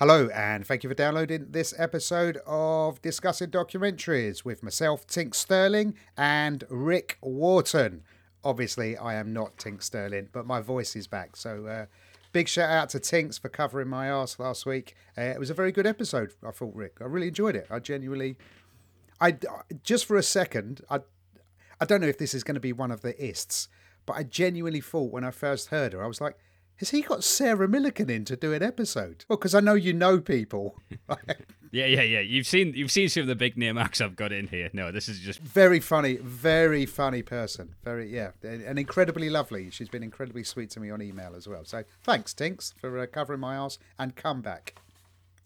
Hello, and thank you for downloading this episode of Discussing Documentaries with myself, Tink Sterling, and Rick Wharton. Obviously, I am not Tink Sterling, but my voice is back. So big shout out to Tinks for covering my arse last week. It was a very good episode, I thought, Rick. I really enjoyed it. I genuinely... Just for a second, I don't know if this is going to be one of the ists, but I genuinely thought when I first heard her, I was like, has he got Sarah Millican in to do an episode? Well, because I know you know people. Yeah. You've seen some of the big name acts I've got in here. No, this is just... Very funny person. Very, and incredibly lovely. She's been incredibly sweet to me on email as well. So thanks, Tinks, for covering my arse and come back.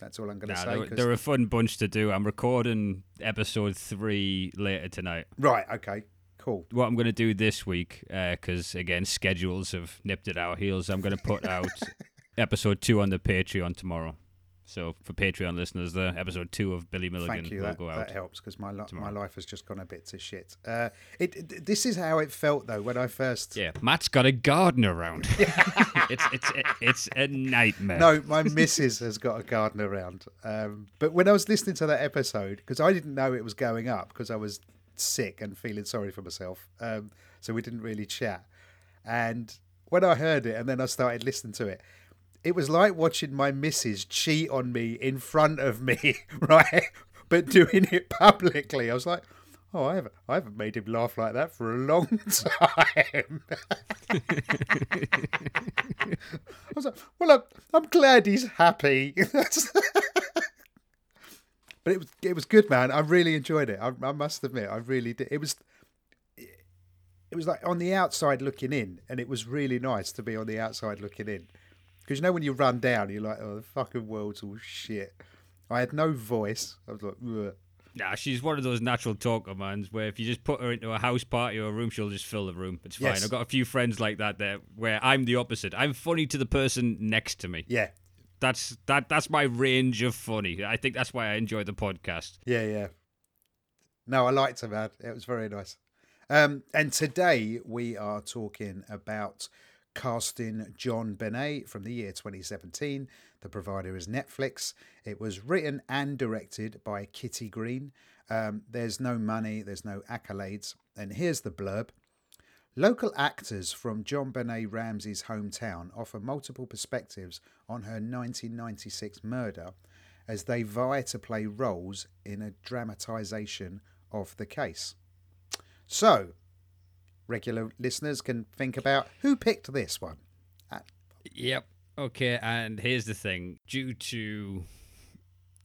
That's all I'm going to say. They're a fun bunch to do. I'm recording episode 3 later tonight. Right, okay. Cool. What I'm going to do this week, because again, schedules have nipped at our heels, I'm going to put out episode 2 on the Patreon tomorrow. So for Patreon listeners, the episode 2 of Billy Milligan will go out. That helps because my life has just gone a bit to shit. This is how it felt though when I first... Yeah, Matt's got a garden around. It's a nightmare. No, my missus has got a garden around. But when I was listening to that episode, because I didn't know it was going up because I was sick and feeling sorry for myself, so we didn't really chat, and when I heard it and then I started listening to it, it was like watching my missus cheat on me in front of me, right, but doing it publicly. I was like, oh, I haven't made him laugh like that for a long time. I was like, well, I'm glad he's happy. But it was good, man. I really enjoyed it. I must admit, I really did. It was like on the outside looking in, and it was really nice to be on the outside looking in. Because you know when you run down, you're like, oh, the fucking world's all shit. I had no voice. I was like, ugh. Nah, she's one of those natural talker mans where if you just put her into a house party or a room, she'll just fill the room. It's fine. Yes. I've got a few friends like that there where I'm the opposite. I'm funny to the person next to me. Yeah. That's my range of funny. I think that's why I enjoy the podcast. Yeah. No, I liked it, man. It was very nice. And today we are talking about Casting JonBenét from the year 2017. The provider is Netflix. It was written and directed by Kitty Green. There's no money, there's no accolades. And here's the blurb. Local actors from JonBenét Ramsey's hometown offer multiple perspectives on her 1996 murder as they vie to play roles in a dramatisation of the case. So, regular listeners can think about who picked this one. Yep. Okay, and here's the thing. Due to...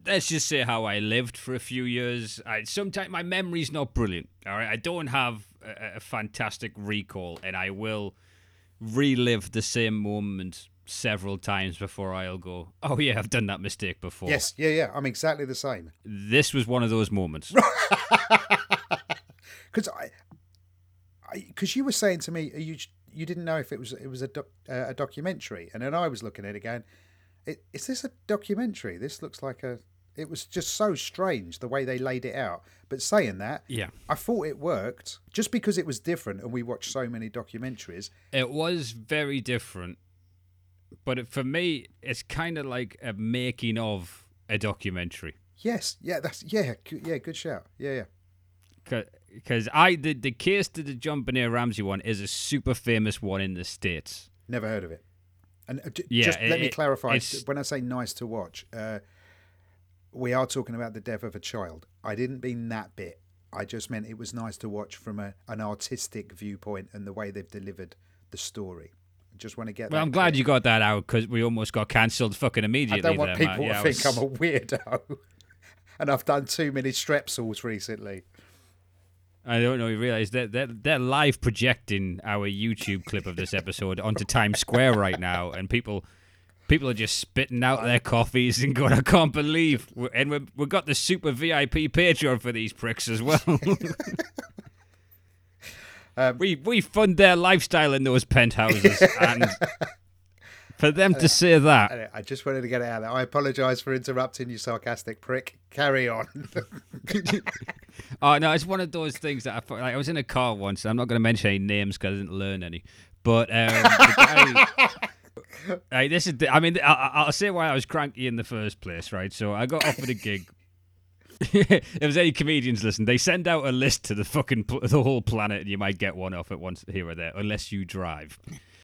let's just say how I lived for a few years. Sometimes my memory's not brilliant. All right, I don't have a fantastic recall, and I will relive the same moment several times before I'll go, oh yeah, I've done that mistake before. Yes, yeah, I'm exactly the same. This was one of those moments. Because because you were saying to me, you didn't know if it was a documentary, and then I was looking at it going, is this a documentary? This looks like a... It was just so strange the way they laid it out. But saying that, yeah, I thought it worked just because it was different and we watched so many documentaries. It was very different. But for me, it's kind of like a making of a documentary. Yes. Yeah, that's good shout. Yeah. Because the case to the JonBenét Ramsey one is a super famous one in the States. Never heard of it. And let me clarify, when I say nice to watch... we are talking about the death of a child. I didn't mean that bit. I just meant it was nice to watch from an artistic viewpoint and the way they've delivered the story. I just want to get... Well, I'm glad you got that out because we almost got cancelled fucking immediately. I don't want people to think I'm a weirdo. And I've done too many Strepsils recently. I don't know, you realise that they're live projecting our YouTube clip of this episode onto Times Square right now, and people... People are just spitting out their coffees and going, I can't believe. And we've got the super VIP Patreon for these pricks as well. We fund their lifestyle in those penthouses. And for them to say that. I just wanted to get it out there. I apologise for interrupting you, sarcastic prick. Carry on. Oh, no, it's one of those things that I was in a car once. And I'm not going to mention any names because I didn't learn any. But the guy... Right, this is. I'll say why I was cranky in the first place, right? So I got offered a gig. If there's any comedians, listen, they send out a list to the fucking the whole planet, and you might get one off at once here or there, unless you drive.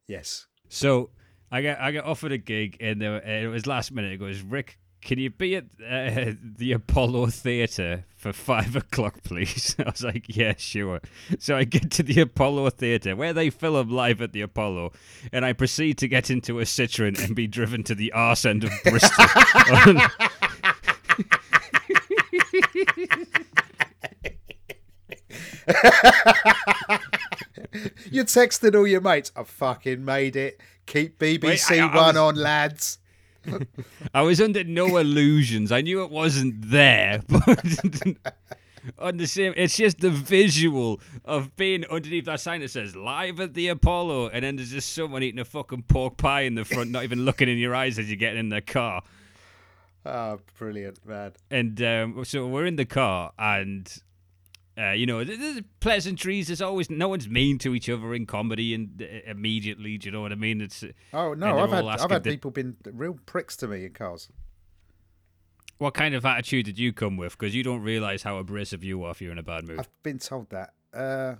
Yes. So I got offered a gig, and it was last minute. It goes, Rick, can you be at the Apollo Theatre for 5 o'clock, please? I was like, yeah, sure. So I get to the Apollo Theatre, where they film live at the Apollo, and I proceed to get into a Citroën and be driven to the arse end of Bristol. You texted all your mates, I fucking made it. Keep BBC One on, lads. I was under no illusions. I knew it wasn't there, but on the same, it's just the visual of being underneath that sign that says "Live at the Apollo," and then there's just someone eating a fucking pork pie in the front, not even looking in your eyes as you're getting in the car. Oh, brilliant, man! And so we're in the car, and there's pleasantries. There's always no one's mean to each other in comedy, and immediately, do you know what I mean? It's I've had people been real pricks to me in cars. What kind of attitude did you come with? Because you don't realise how abrasive you are if you're in a bad mood. I've been told that. I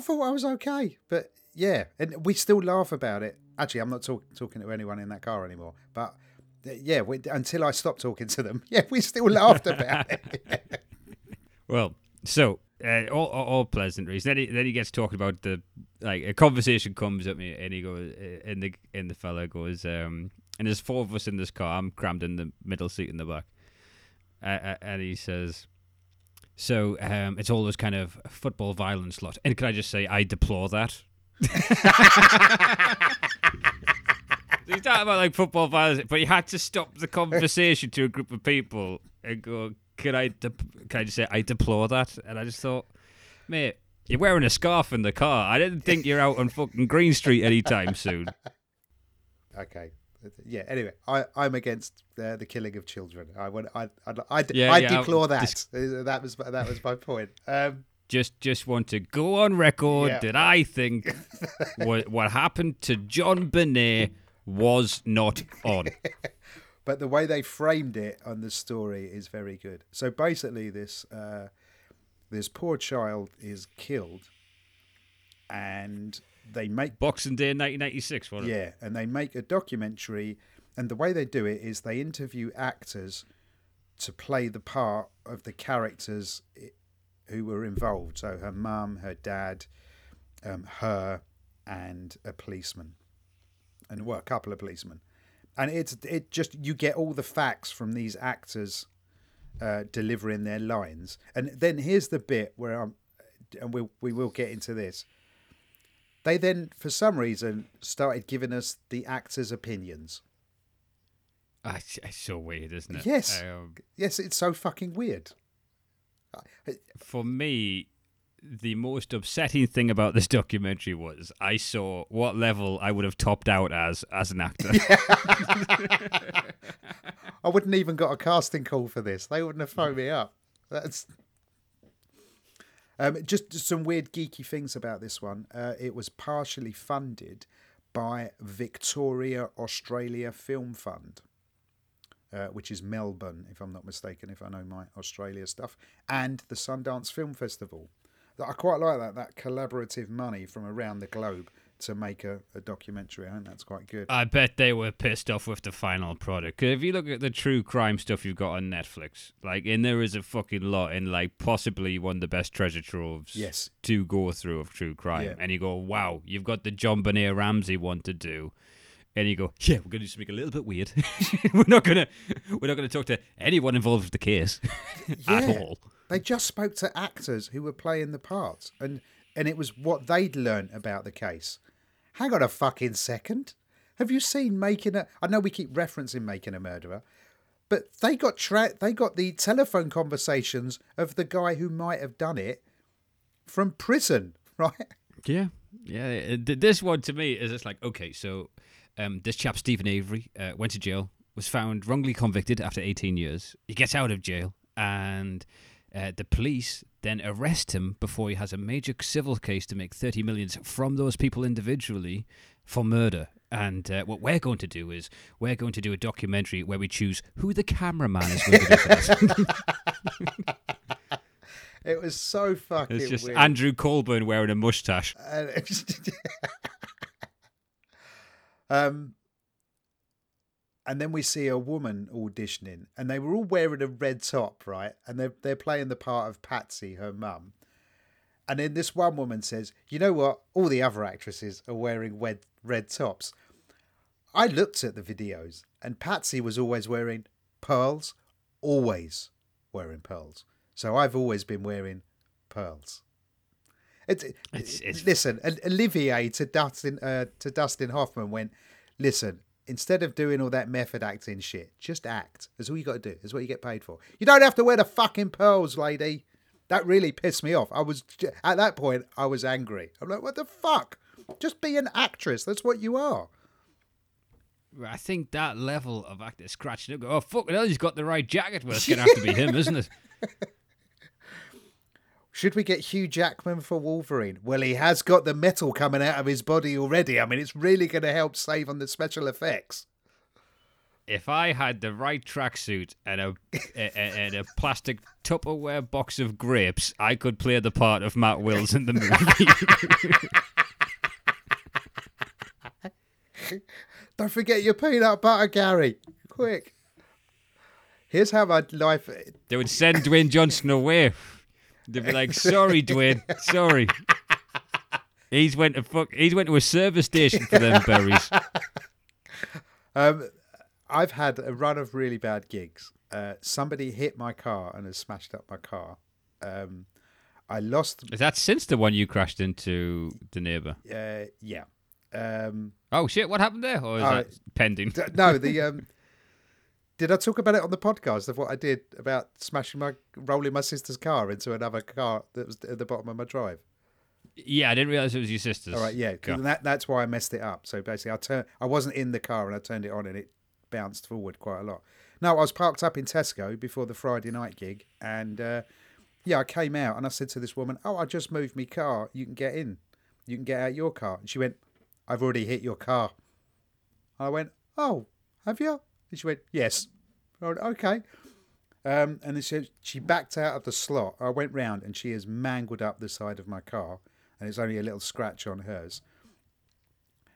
thought I was okay, but yeah, and we still laugh about it. Actually, I'm not talking to anyone in that car anymore, but yeah, until I stopped talking to them, yeah, we still laughed about it. Well. So, all pleasantries. Then he gets talking about a conversation comes at me, and he goes, and the fella goes, and there's four of us in this car. I'm crammed in the middle seat in the back, and he says, so it's all this kind of football violence lot. And can I just say, I deplore that. He's talking about football violence, but he had to stop the conversation to a group of people and go, Can I just say I deplore that? And I just thought, mate, you're wearing a scarf in the car. I didn't think you're out on fucking Green Street anytime soon. Okay, yeah. Anyway, I'm against the killing of children. I deplore that. That was my point. Just want to go on record that I think what happened to JonBenét was not on. But the way they framed it on the story is very good. So basically, this poor child is killed, and they make Boxing Day 1986. Wasn't it? Yeah, and they make a documentary, and the way they do it is they interview actors to play the part of the characters who were involved. So her mum, her dad, her, and a policeman, a couple of policemen. And it just, you get all the facts from these actors delivering their lines. And then here's the bit where we will get into this. They then, for some reason, started giving us the actors' opinions. It's so weird, isn't it? Yes. Yes, it's so fucking weird. For me, the most upsetting thing about this documentary was I saw what level I would have topped out as an actor. Yeah. I wouldn't even got a casting call for this. They wouldn't have phoned me up. That's just some weird geeky things about this one. It was partially funded by Victoria Australia Film Fund, which is Melbourne, if I'm not mistaken, if I know my Australia stuff, and the Sundance Film Festival. I quite like that collaborative money from around the globe to make a documentary. I think that's quite good. I bet they were pissed off with the final product. Because if you look at the true crime stuff you've got on Netflix, and there is a fucking lot, and possibly one of the best treasure troves to go through of true crime. Yeah. And you go, wow, you've got the JonBenét Ramsey one to do. And you go, yeah, we're going to just make it a little bit weird. we're not going to talk to anyone involved with the case at all. They just spoke to actors who were playing the parts, and it was what they'd learned about the case. Hang on a fucking second. Have you seen Making a... I know we keep referencing Making a Murderer, but they got the telephone conversations of the guy who might have done it from prison, right? Yeah. Yeah. This one to me is just like, okay, so this chap, Steven Avery, went to jail, was found wrongly convicted after 18 years. He gets out of jail and the police then arrest him before he has a major civil case to make 30 millions from those people individually for murder. And what we're going to do is we're going to do a documentary where we choose who the cameraman is going to do first. It was so fucking weird. It's just weird. Andrew Colburn wearing a mustache. And then we see a woman auditioning, and they were all wearing a red top, right? And they're playing the part of Patsy, her mum. And then this one woman says, you know what? All the other actresses are wearing red tops. I looked at the videos, and Patsy was always wearing pearls. Always wearing pearls. So I've always been wearing pearls. Listen, Olivier to Dustin Hoffman went, listen, instead of doing all that method acting shit, just act. That's all you got to do. That's what you get paid for. You don't have to wear the fucking pearls, lady. That really pissed me off. At that point, I was angry. I'm like, what the fuck? Just be an actress. That's what you are. I think that level of actor scratching up, oh, fucking hell, he's got the right jacket. Well, it's going to have to be him, isn't it? Should we get Hugh Jackman for Wolverine? Well, he has got the metal coming out of his body already. I mean, it's really going to help save on the special effects. If I had the right tracksuit and a plastic Tupperware box of grapes, I could play the part of Matt Wills in the movie. Don't forget your peanut butter, Gary. Quick. Here's how my life... They would send Dwayne Johnson away. They'd be like, sorry, Dwayne, sorry. He's went to a service station for them berries. I've had a run of really bad gigs. Somebody hit my car and has smashed up my car. I lost... Is that since the one you crashed into the neighbour? Yeah. Oh, shit, what happened there? Or is that pending? No, the... Did I talk about it on the podcast of what I did about rolling my sister's car into another car that was at the bottom of my drive? Yeah, I didn't realise it was your sister's. All right, yeah, that's why I messed it up. So basically, I wasn't in the car and I turned it on and it bounced forward quite a lot. No, I was parked up in Tesco before the Friday night gig, and I came out and I said to this woman, "Oh, I just moved my car. You can get in. You can get out your car." And she went, "I've already hit your car." I went, "Oh, have you?" And she went, "Yes." I went, "Okay." And then she backed out of the slot. I went round and she has mangled up the side of my car. And it's only a little scratch on hers.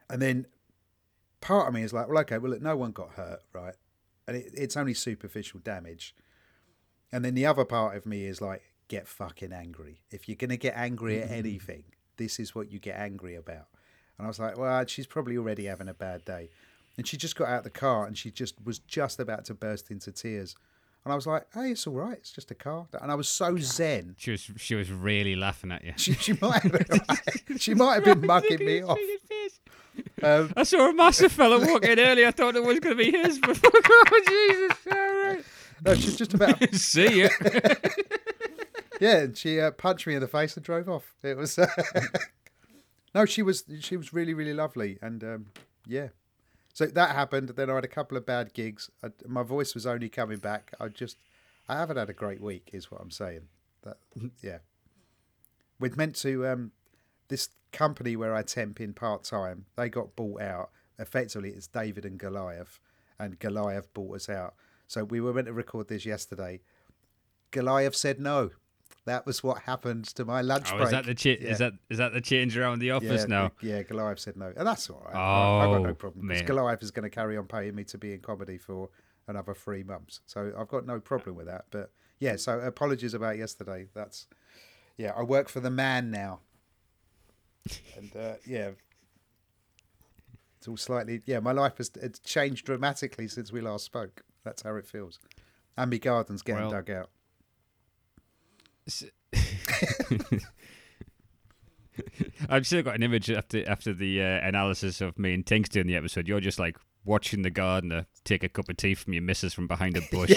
And then part of me is like, well, okay, well, look, no one got hurt, right? And it's only superficial damage. And then the other part of me is like, get fucking angry. If you're going to get angry at anything, this is what you get angry about. And I was like, well, she's probably already having a bad day. And she just got out of the car and she was just about to burst into tears. And I was like, hey, it's all right. It's just a car. And I was so zen. She was really laughing at you. She might have been, right? She might have been mucking me off. I saw a massive fella walk in early. I thought it was going to be his. But oh, Jesus. All right. No, she's just about... See you. Yeah, and she punched me in the face and drove off. It was... No, she was really, really lovely. And, yeah. So that happened. Then I had a couple of bad gigs. My voice was only coming back. I haven't had a great week, is what I'm saying. Yeah. We'd meant to, this company where I temp in part-time, they got bought out. Effectively, it's David and Goliath bought us out. So we were meant to record this yesterday. Goliath said no. That was what happened to my lunch break. Is that the change around the office now? Yeah, Goliath said no. And that's all right. Oh, I've got no problem. Because Goliath is going to carry on paying me to be in comedy for another 3 months. So I've got no problem with that. But yeah, so apologies about yesterday. I work for the man now. And it's all slightly, my life has changed dramatically since we last spoke. That's how it feels. And my garden's getting dug out. I've still got an image after the analysis of me and Tinks doing the episode. You're just like watching the gardener take a cup of tea from your missus from behind a bush.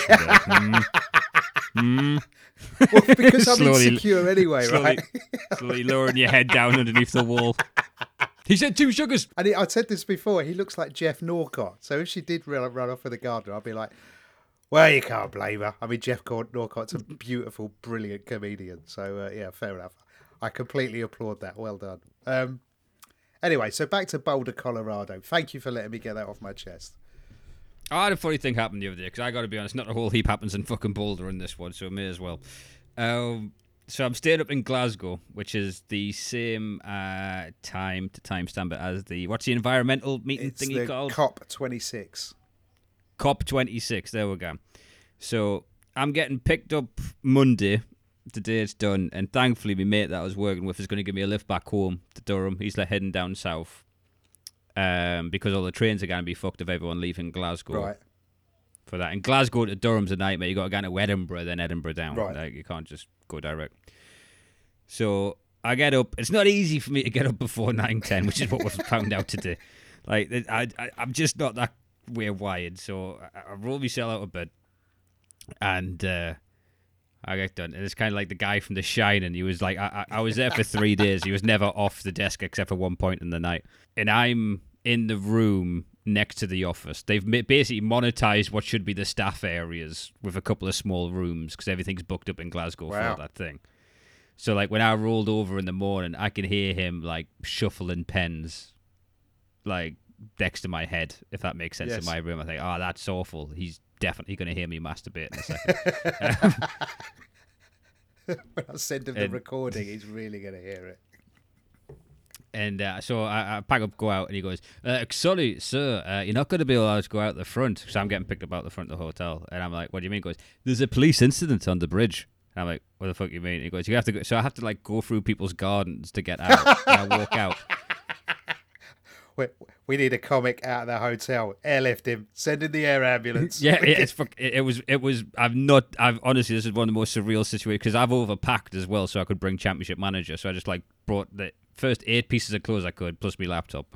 Well, because I'm slowly, insecure anyway, right? Slowly lowering your head down underneath the wall. He said 2 sugars. And I said this before, he looks like Jeff Norcott. So if she did run off with a gardener, I'd be like, well, you can't blame her. I mean, Jeff Norcott's a beautiful, brilliant comedian. So, yeah, fair enough. I completely applaud that. Well done. Anyway, so back to Boulder, Colorado. Thank you for letting me get that off my chest. I had a funny thing happen the other day, because I got to be honest, not a whole heap happens in fucking Boulder in this one, so may as well. So I'm staying up in Glasgow, which is the same timestamp as the, what's the environmental meeting thingy called? COP26. COP26, there we go. So I'm getting picked up Monday. Today it's done, and thankfully my mate that I was working with is going to give me a lift back home to Durham. He's like heading down south because all the trains are going to be fucked of everyone leaving Glasgow for that. And Glasgow to Durham's a nightmare. You got to go to Edinburgh, then Edinburgh down. Right. Like, you can't just go direct. So I get up. It's not easy for me to get up before 9:10, which is what we found out today. Like I'm just not that way wired. So I roll myself out of bed, and I get done. And it's kind of like the guy from The Shining. He was like, I was there for 3 days. He was never off the desk except for one point in the night. And I'm in the room next to the office. They've basically monetized what should be the staff areas with a couple of small rooms because everything's booked up in Glasgow for that thing. So like when I rolled over in the morning, I can hear him like shuffling pens like next to my head, if that makes sense, in my room. I think, oh, that's awful. He's definitely going to hear me masturbate in a second. When I send him the recording, he's really going to hear it. And so I pack up, go out, and he goes, sorry, sir, you're not going to be allowed to go out the front. So I'm getting picked up out the front of the hotel. And I'm like, what do you mean? He goes, there's a police incident on the bridge. And I'm like, what the fuck do you mean? He goes, you have to go. So I have to like go through people's gardens to get out. And I walk out. We need a comic out of the hotel. Airlift him. Send in the air ambulance. It was. I've honestly, this is one of the most surreal situations because I've overpacked as well, so I could bring Championship Manager. So I just like brought the first 8 pieces of clothes I could, plus my laptop.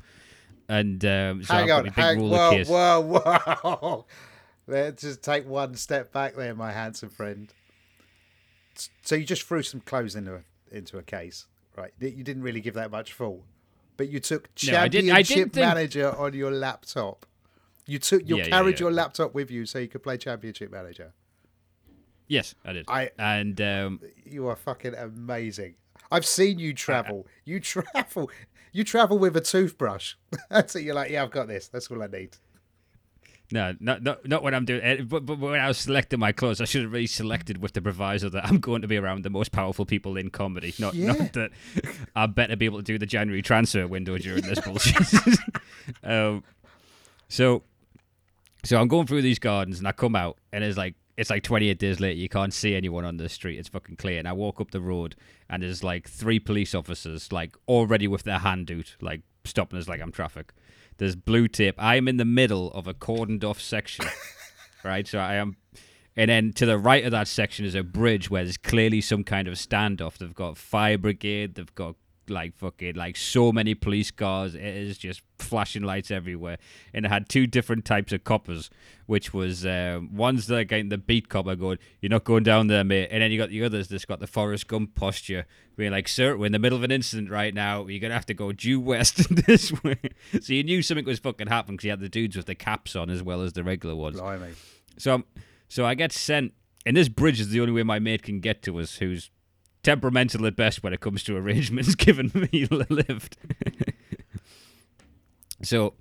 And so hang on, whoa. Let's just take one step back there, my handsome friend. So you just threw some clothes into a case, right? You didn't really give that much thought. But you took Championship Manager on your laptop. You carried your laptop with you so you could play Championship Manager. Yes, I did. You are fucking amazing. I've seen you travel. You travel with a toothbrush. That's it. You're like, yeah, I've got this. That's all I need. No, not when I'm doing. But when I was selecting my clothes, I should have really selected with the proviso that I'm going to be around the most powerful people in comedy. Not that I better be able to do the January transfer window during this bullshit. So I'm going through these gardens and I come out and it's like 28 days later. You can't see anyone on the street. It's fucking clear. And I walk up the road and there's like 3 police officers like already with their hand out, like stopping us like I'm traffic. There's blue tape. I'm in the middle of a cordoned-off section, right? So I am... And then to the right of that section is a bridge where there's clearly some kind of standoff. They've got fire brigade. They've got, like, fucking, like, so many police cars. It is just flashing lights everywhere. And it had 2 different types of coppers, which was... one's like the beat copper going, you're not going down there, mate. And then you got the others that's got the Forrest Gump posture, being like, sir, we're in the middle of an incident right now. You're going to have to go due west this way. So you knew something was fucking happening because you had the dudes with the caps on as well as the regular ones. Blimey. So I get sent... And this bridge is the only way my mate can get to us, who's temperamental at best when it comes to arrangements given me a lift. So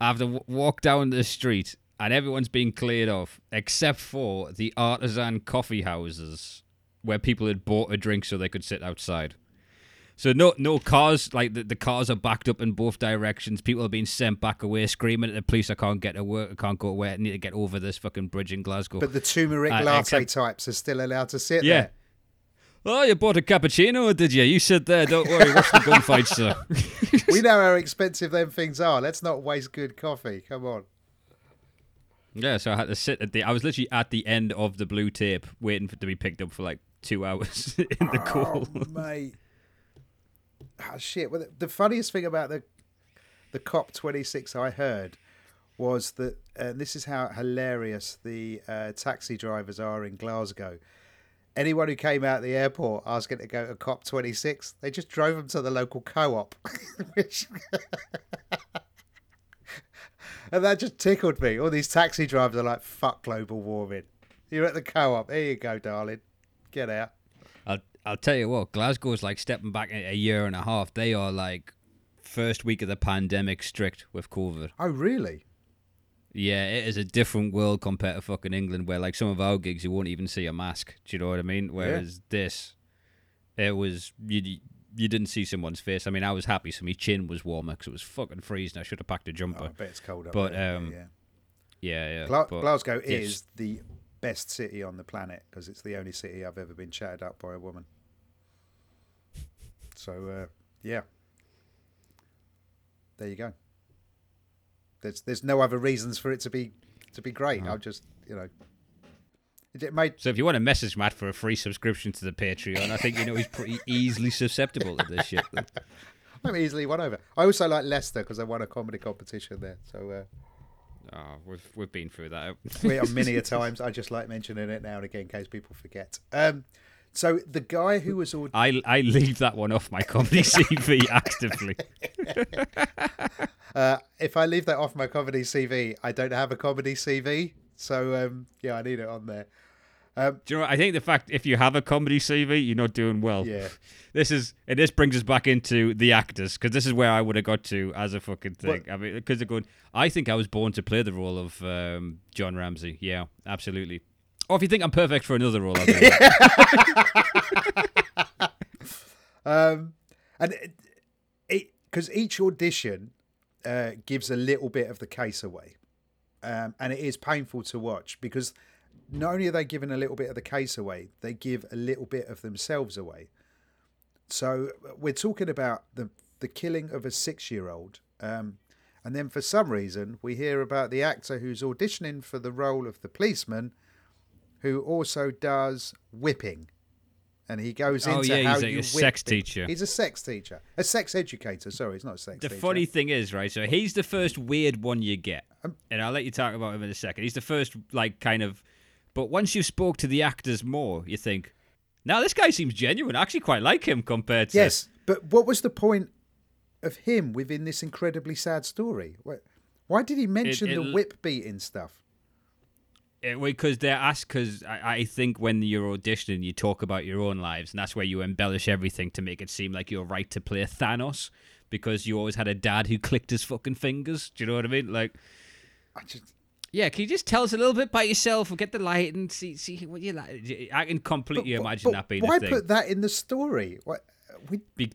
I have to walk down the street and everyone's been cleared off except for the artisan coffee houses where people had bought a drink so they could sit outside. So no cars, like the cars are backed up in both directions. People are being sent back away, screaming at the police, I can't get to work, I can't go to work, I need to get over this fucking bridge in Glasgow. But the turmeric latte types are still allowed to sit there. Oh, you bought a cappuccino, did you? You sit there, don't worry, watch the gunfight, sir. We know how expensive them things are. Let's not waste good coffee. Come on. Yeah, so I had to sit I was literally at the end of the blue tape, waiting to be picked up for like 2 hours in the cold. Mate. oh, shit. Well, the funniest thing about the COP26 I heard was that this is how hilarious the taxi drivers are in Glasgow. Anyone who came out of the airport asking to go to COP26, they just drove them to the local co-op. And that just tickled me. All these taxi drivers are like, fuck global warming. You're at the co-op. Here you go, darling. Get out. I'll tell you what, Glasgow's like stepping back a year and a half. They are like first week of the pandemic strict with COVID. Oh, really? Yeah, it is a different world compared to fucking England, where like some of our gigs, you won't even see a mask. Do you know what I mean? Whereas this, it was... You didn't see someone's face. I mean, I was happy so my chin was warmer because it was fucking freezing. I should have packed a jumper. Oh, I bet it's cold up there. Yeah. Glasgow is the best city on the planet because it's the only city I've ever been chatted up by a woman. So, yeah. There you go. There's no other reasons for it to be great. Oh. I'll just, you know... So if you want to message Matt for a free subscription to the Patreon, I think you know he's pretty easily susceptible to this shit. I'm easily won over. I also like Leicester because I won a comedy competition there. So we've been through that. We are many a times. I just like mentioning it now and again in case people forget. So the guy who was I leave that one off my comedy CV actively. If I leave that off my comedy CV, I don't have a comedy CV. So, yeah, I need it on there. Do you know what? I think the fact if you have a comedy CV, you're not doing well. Yeah. This brings us back into the actors, because this is where I would have got to as a fucking thing. What? I mean, because they're going, I think I was born to play the role of John Ramsey. Yeah, absolutely. Or if you think I'm perfect for another role, I'll do it. And because each audition gives a little bit of the case away. And it is painful to watch because not only are they giving a little bit of the case away, they give a little bit of themselves away. So we're talking about the killing of a 6-year-old. And then for some reason, we hear about the actor who's auditioning for the role of the policeman who also does whipping. And he goes into how you whip. He's a sex teacher. He's a sex teacher. A sex educator. Sorry, it's not a sex teacher. The funny thing is, right, so he's the first weird one you get. And I'll let you talk about him in a second. He's the first, like, kind of... But once you spoke to the actors more, you think, now this guy seems genuine. I actually quite like him compared to... Yes, but what was the point of him within this incredibly sad story? Why did he mention the whip beating stuff? Because they're asked, because I think when you're auditioning, you talk about your own lives, and that's where you embellish everything to make it seem like you're right to play Thanos, because you always had a dad who clicked his fucking fingers. Do you know what I mean? Like, yeah, can you just tell us a little bit about yourself and get the light and see what you like? I can completely imagine that being a thing. Why put that in the story?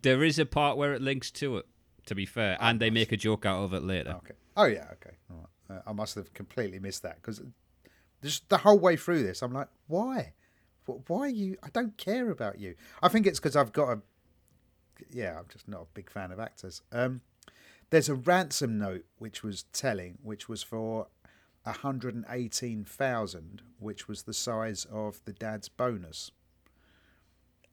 There is a part where it links to it, to be fair, and they make a joke out of it later. Okay. Oh, yeah, okay. All right. I must have completely missed that, because... Just the whole way through this, I'm like, why? Why are you? I don't care about you. I think it's because I've got a... Yeah, I'm just not a big fan of actors. There's a ransom note, which was telling, which was for 118,000, which was the size of the dad's bonus.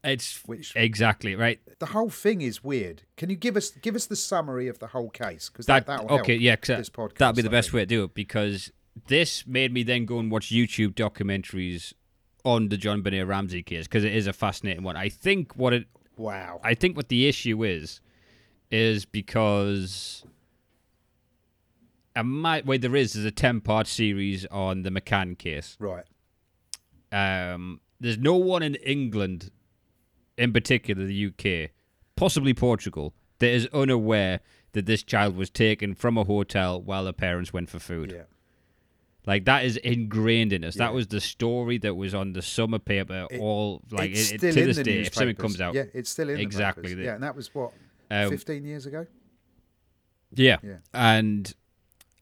Exactly, right? The whole thing is weird. Can you give us the summary of the whole case? Because that'll help this podcast. That'd be the best way to do it, because... This made me then go and watch YouTube documentaries on the JonBenét Ramsey case, because it is a fascinating one. I think what the issue is because there's a 10-part series on the McCann case. Right. There's no one in England, in particular the UK, possibly Portugal, that is unaware that this child was taken from a hotel while her parents went for food. Yeah. Like, that is ingrained in us. Yeah. That was the story that was on the summer paper. To this day, if something comes out. Yeah, it's still in the papers. Exactly. Yeah, and that was, 15 years ago? Yeah. And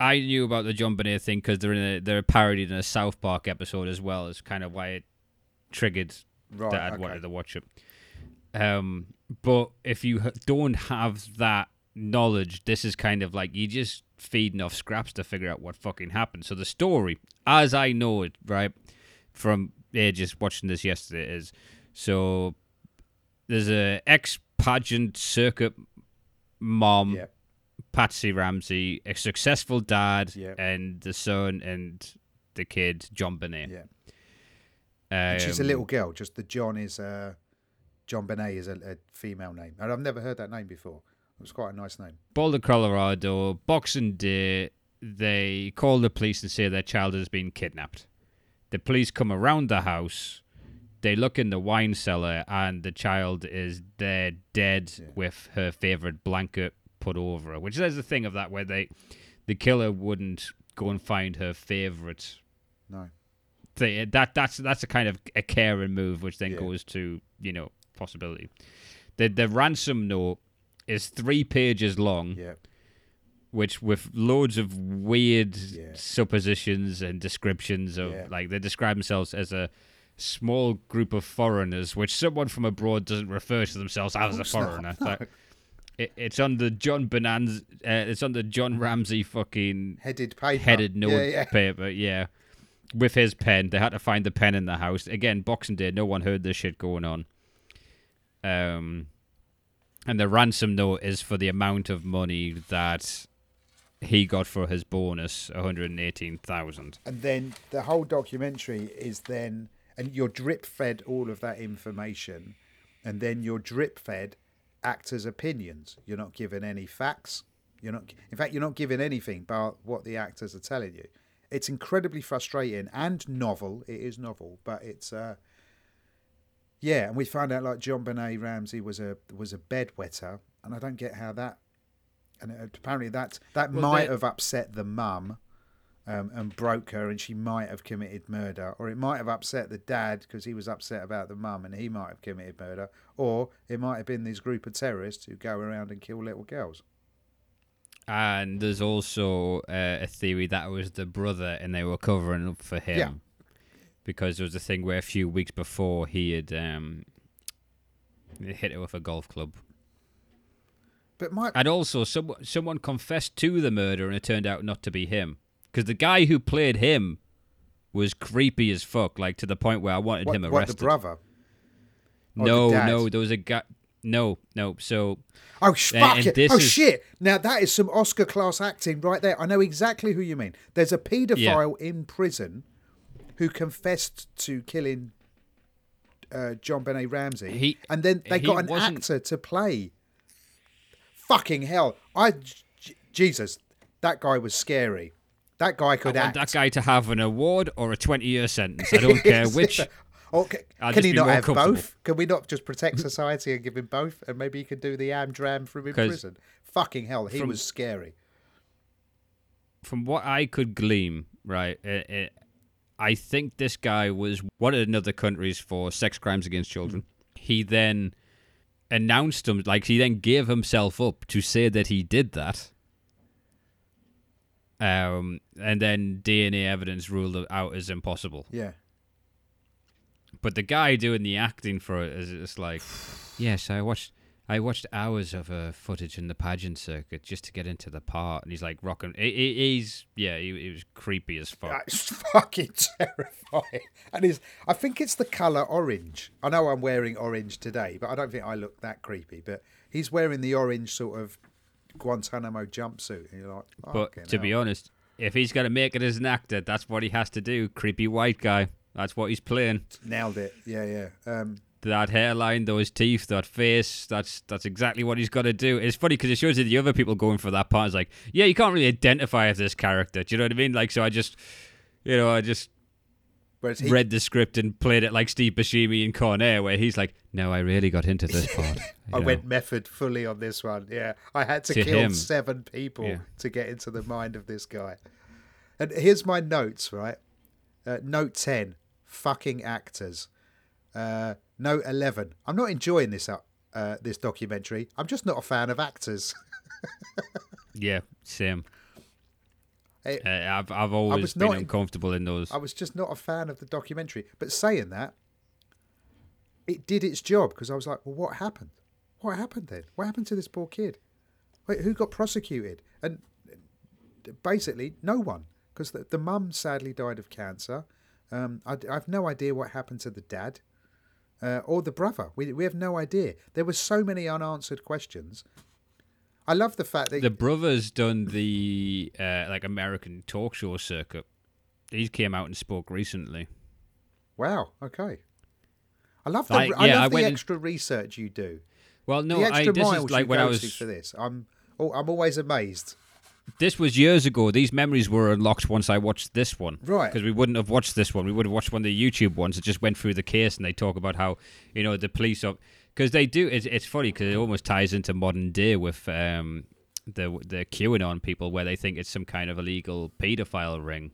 I knew about the JonBenét thing because they're parodied in a South Park episode as well, is kind of why it triggered that I'd wanted to watch it. But if you don't have that knowledge, this is kind of like you just... feeding off scraps to figure out what fucking happened. So the story, as I know it, right, from just watching this yesterday, is so there's a ex pageant circuit mom, yep. Patsy Ramsey, a successful dad, yep. and the son and the kid, JonBenét. Yeah. And she's a little girl. Just the John is JonBenét is a female name, and I've never heard that name before. It was quite a nice name. Boulder, Colorado, Boxing Day. They call the police and say their child has been kidnapped. The police come around the house. They look in the wine cellar, and the child is there dead yeah. with her favorite blanket put over her. Which there's a thing of that where the killer wouldn't go and find her favorite. No. That's a kind of a Karen move, which then yeah. goes to, you know, possibility. The ransom note is 3 pages long, yeah. which with loads of weird yeah. suppositions and descriptions of, yeah. like, they describe themselves as a small group of foreigners, which someone from abroad doesn't refer to themselves as a foreigner. No. Like, it's on the John Ramsey fucking headed note paper, yeah. With his pen. They had to find the pen in the house. Again, Boxing Day, no one heard this shit going on. And the ransom note is for the amount of money that he got for his bonus, $118,000. And then the whole documentary is then... And you're drip-fed all of that information. And then you're drip-fed actors' opinions. You're not given any facts. In fact, you're not given anything but what the actors are telling you. It's incredibly frustrating and novel. It is novel, but it's and we found out like JonBenét Ramsey was a bedwetter, and I don't get how that. And apparently that might have upset the mum, and broke her, and she might have committed murder, or it might have upset the dad because he was upset about the mum, and he might have committed murder, or it might have been this group of terrorists who go around and kill little girls. And there's also a theory that it was the brother and they were covering up for him. Yeah. Because there was a thing where a few weeks before he had hit it with a golf club. But and also someone confessed to the murder and it turned out not to be him. Because the guy who played him was creepy as fuck, like to the point where I wanted him arrested. What, the brother? No, there was a guy... No. So, fuck it! Shit! Now that is some Oscar class acting right there. I know exactly who you mean. There's a paedophile in prison who confessed to killing JonBenét Ramsey, and then they got an actor to play. Fucking hell! Jesus, that guy was scary. That guy could act. I want that guy to have an award or a 20-year sentence. I don't care which. Okay. Can he not have both? Can we not just protect society and give him both? And maybe he can do the am-dram from in prison. Fucking hell, he was scary. From what I could glean, right, I think this guy was wanted in other countries for sex crimes against children. Mm-hmm. He then announced him, like he then gave himself up to say that he did that. And then DNA evidence ruled it out as impossible. Yeah. But the guy doing the acting for it is just like, yes, I watched hours of footage in the pageant circuit just to get into the part, and he's like rocking. He was creepy as fuck. That's fucking terrifying. And I think it's the color orange. I know I'm wearing orange today, but I don't think I look that creepy. But he's wearing the orange sort of Guantanamo jumpsuit, and you're like, but to be honest, if he's gonna make it as an actor, that's what he has to do. Creepy white guy. That's what he's playing. Nailed it. Yeah. That hairline, those teeth, that face, that's exactly what he's got to do. It's funny because it shows you the other people going for that part. It's like, yeah, you can't really identify as this character. Do you know what I mean? Like, so I just read the script and played it like Steve Buscemi in Con Air, where he's like, no, I really got into this part. I went method fully on this one. Yeah, I had to kill him. 7 people to get into the mind of this guy. And here's my notes, right? Note 10. Fucking actors. Note 11. I'm not enjoying this this documentary. I'm just not a fan of actors. Yeah, same. I've always been uncomfortable in those. I was just not a fan of the documentary. But saying that, it did its job because I was like, well, what happened? What happened then? What happened to this poor kid? Wait, who got prosecuted? And basically, no one. Because the mum sadly died of cancer. I have no idea what happened to the dad. or the brother. We have no idea. There were so many unanswered questions. I love the fact that... The brother's done the American talk show circuit. He came out and spoke recently. Wow, okay. I love the, extra research you do. Well, no, I'm always amazed. This was years ago. These memories were unlocked once I watched this one. Right. Because we wouldn't have watched this one. We would have watched one of the YouTube ones that just went through the case, and they talk about how, the police... Because they do... It's funny because it almost ties into modern day with the QAnon people, where they think it's some kind of illegal paedophile ring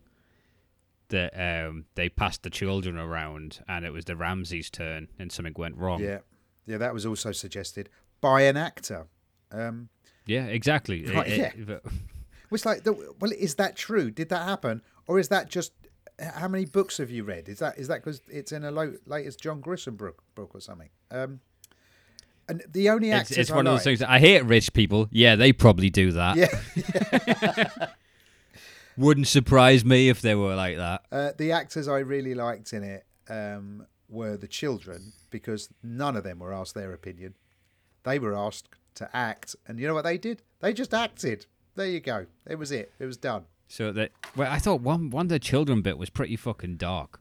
that they passed the children around, and it was the Ramseys' turn and something went wrong. Yeah. Yeah, that was also suggested by an actor. Yeah, exactly. Right, it's like, is that true? Did that happen? Or is that just, how many books have you read? Is that because it's in a latest John Grisham book or something? And the only actors It's one of those things that I hate rich people. Yeah, they probably do that. Yeah. Wouldn't surprise me if they were like that. The actors I really liked in it... were the children, because none of them were asked their opinion. They were asked to act, and you know what they did? They just acted. There you go. It was it. It was done. So I thought one of the children bit was pretty fucking dark,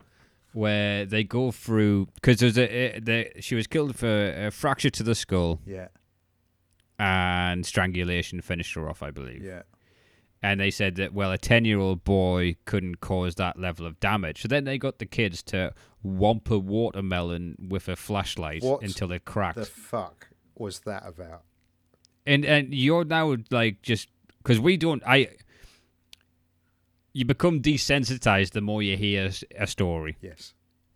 where they go through, because there's she was killed for a fracture to the skull, yeah, and strangulation finished her off, I believe, yeah. And they said that, well, a 10-year-old boy couldn't cause that level of damage. So then they got the kids to whomp a watermelon with a flashlight until it cracked. What the fuck was that about? And you're now like, just because we don't, you become desensitized the more you hear a story. Yes.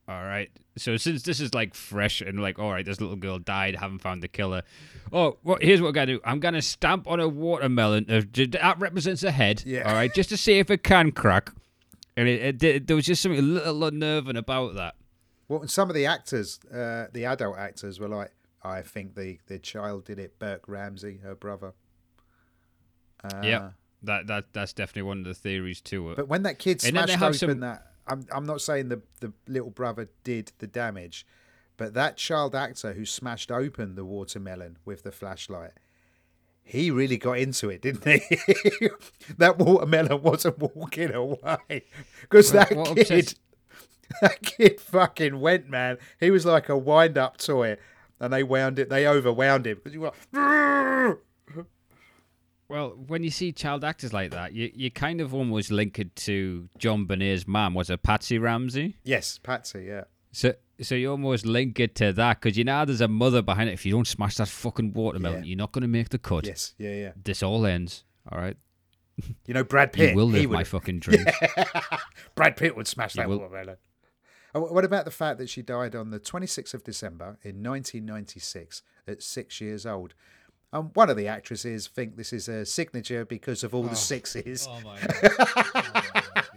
All right. So since this is like fresh and like, all right, this little girl died, haven't found the killer. Oh, well, here's what I gotta do. I'm gonna stamp on a watermelon. That represents a head. Yeah. All right, just to see if it can crack. And there was just something a little unnerving about that. Well, some of the actors, the adult actors, were like, I think the child did it. Burke Ramsey, her brother. Yeah, that's definitely one of the theories to it. But when that kid smashed open that. I'm not saying the little brother did the damage, but that child actor who smashed open the watermelon with the flashlight, he really got into it, didn't he? That watermelon wasn't walking away, because that kid fucking went, man. He was like a wind-up toy, and they overwound him because he was like... Well, when you see child actors like that, you kind of almost link it to JonBenét's mum. Was it Patsy Ramsey? Yes, Patsy, yeah. So you almost link it to that, because you know there's a mother behind it. If you don't smash that fucking watermelon, you're not going to make the cut. Yes, yeah, yeah. This all ends, all right? You know, Brad Pitt... my fucking dream. Yeah. Brad Pitt would smash that watermelon. What about the fact that she died on the 26th of December in 1996 at 6 years old? And one of the actresses think this is a signature because of all the sixes. Oh, my God.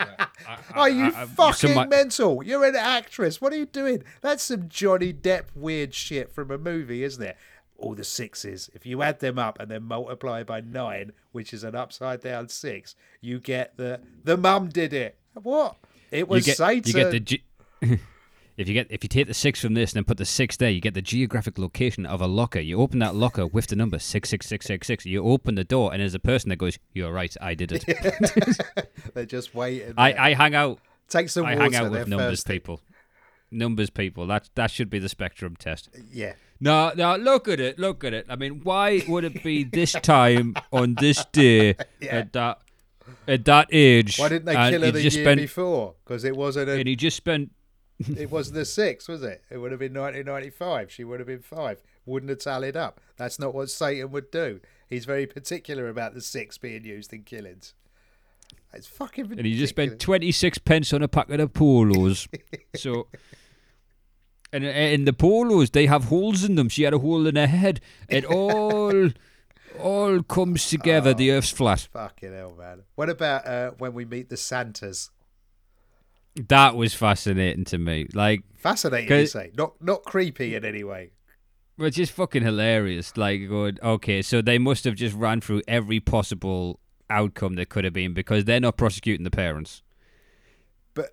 Yeah. Are you fucking mental? You're an actress. What are you doing? That's some Johnny Depp weird shit from a movie, isn't it? All the sixes. If you add them up and then multiply by 9, which is an upside-down 6, you get the mum did it. What? It was Satan. You get the... If you take the 6 from this and then put the 6 there, you get the geographic location of a locker. You open that locker with the number 66666. You open the door and there's a person that goes, "You're right, I did it." Yeah. They're just waiting. I hang out. Take some water. I hang out with numbers people. Numbers people. That should be the spectrum test. Yeah. No. Look at it. I mean, why would it be this time on this day at that age? Why didn't they kill her the year before? Because it wasn't. And he just spent. It was the 6, was it? It would have been 1995. She would have been 5. Wouldn't have tallied up. That's not what Satan would do. He's very particular about the 6 being used in killings. It's fucking ridiculous. And he just spent 26p on a packet of polos. So, and the polos, they have holes in them. She had a hole in her head. It all comes together. The Earth's flat. Fucking hell, man. What about when we meet the Santas? That was fascinating to me. Like, fascinating, you say? Not creepy in any way. Well, just fucking hilarious. Like, okay, so they must have just ran through every possible outcome that could have been, because they're not prosecuting the parents. But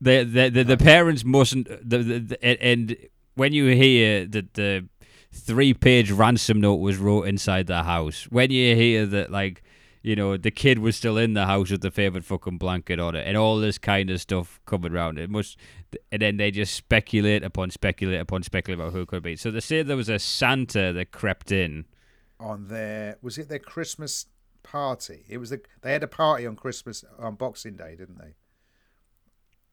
the parents mustn't. And when you hear that the 3-page ransom note was wrote inside the house, when you hear that, like, you know, the kid was still in the house with the favourite fucking blanket on it and all this kind of stuff coming around, it must, and then they just speculate about who it could be. So they say there was a Santa that crept in on their, was it their Christmas party? It was they had a party on Christmas, on Boxing Day, didn't they?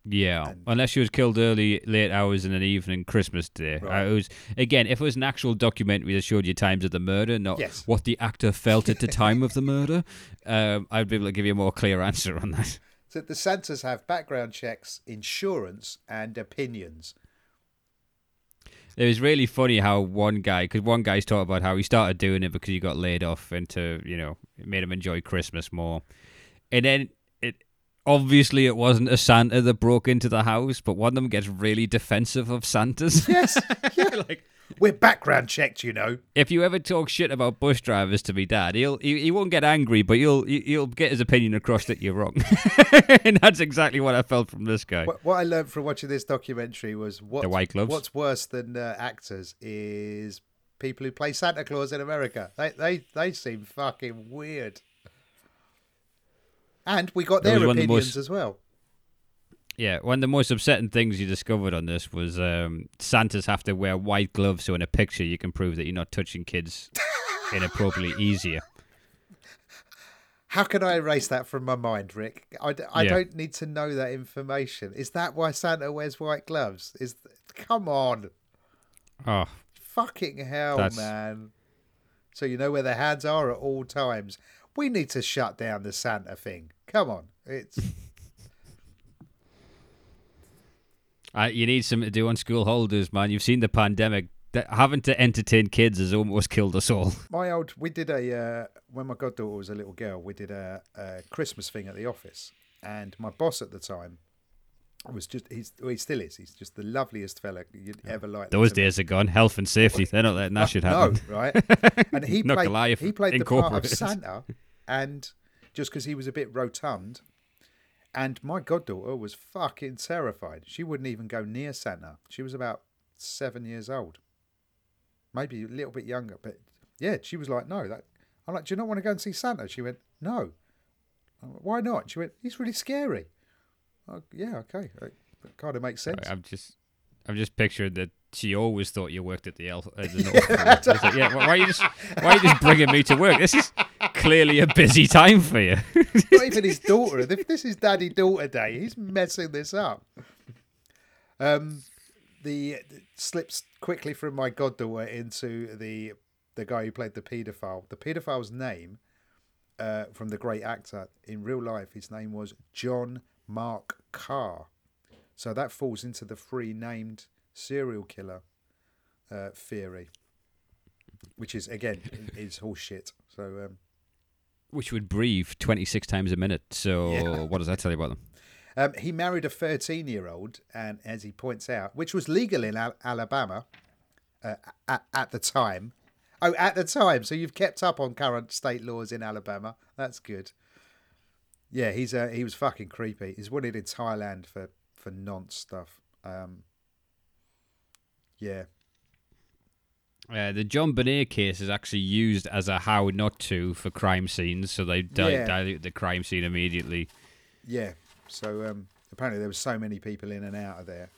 Yeah, unless she was killed early, late hours in an evening, Christmas Day. Right. It was, again, if it was an actual documentary that showed you times of the murder, not what the actor felt at the time of the murder, I'd be able to give you a more clear answer on that. So the Santas have background checks, insurance, and opinions. It was really funny how one guy's talking about how he started doing it because he got laid off and to, you know, it made him enjoy Christmas more. And then obviously, it wasn't a Santa that broke into the house, but one of them gets really defensive of Santas. Yes, yeah. Like, we're background checked, you know. If you ever talk shit about bus drivers to me, Dad, he won't get angry, but he'll get his opinion across that you're wrong. And that's exactly what I felt from this guy. What I learned from watching this documentary was the white gloves. What's worse than actors is people who play Santa Claus in America. They seem fucking weird. And we got their opinions as well. Yeah, one of the most upsetting things you discovered on this was Santas have to wear white gloves, so in a picture you can prove that you're not touching kids inappropriately easier. How can I erase that from my mind, Rick? I don't need to know that information. Is that why Santa wears white gloves? Come on. Oh, fucking hell, man. So you know where their hands are at all times. We need to shut down the Santa thing. Come on. You need something to do on school holidays, man. You've seen the pandemic. Having to entertain kids has almost killed us all. We did when my goddaughter was a little girl, we did a Christmas thing at the office. And my boss at the time was he still is. He's just the loveliest fella you'd ever like. Those days are gone. Health and safety. They're not letting that shit happen. No, right? And he played the part of Santa. And just because he was a bit rotund, and my goddaughter was fucking terrified. She wouldn't even go near Santa. She was about 7 years old, maybe a little bit younger, but yeah, she was like, no. I'm like, do you not want to go and see Santa? She went, no. I'm like, why not? She went, he's really scary. I'm like, yeah, okay, that kind of makes sense. Sorry, I'm just picturing that she always thought you worked at the elf. Why are you just bringing me to work? This is clearly a busy time for you. Not even his daughter. If this is Daddy Daughter Day, he's messing this up. The slips quickly from my goddaughter into the guy who played the paedophile. The paedophile's name, from the great actor in real life, his name was John Mark Carr. So that falls into the free named serial killer theory, which is, again, is horseshit. So, which would breathe 26 times a minute. So What does that tell you about them? He married a 13-year-old, and as he points out, which was legal in Alabama at the time. Oh, at the time. So you've kept up on current state laws in Alabama. That's good. Yeah, he was fucking creepy. He's wanted in Thailand for nonce stuff. The JonBenét case is actually used as a how not to for crime scenes, so they dilute the crime scene immediately. Yeah, so apparently there were so many people in and out of there.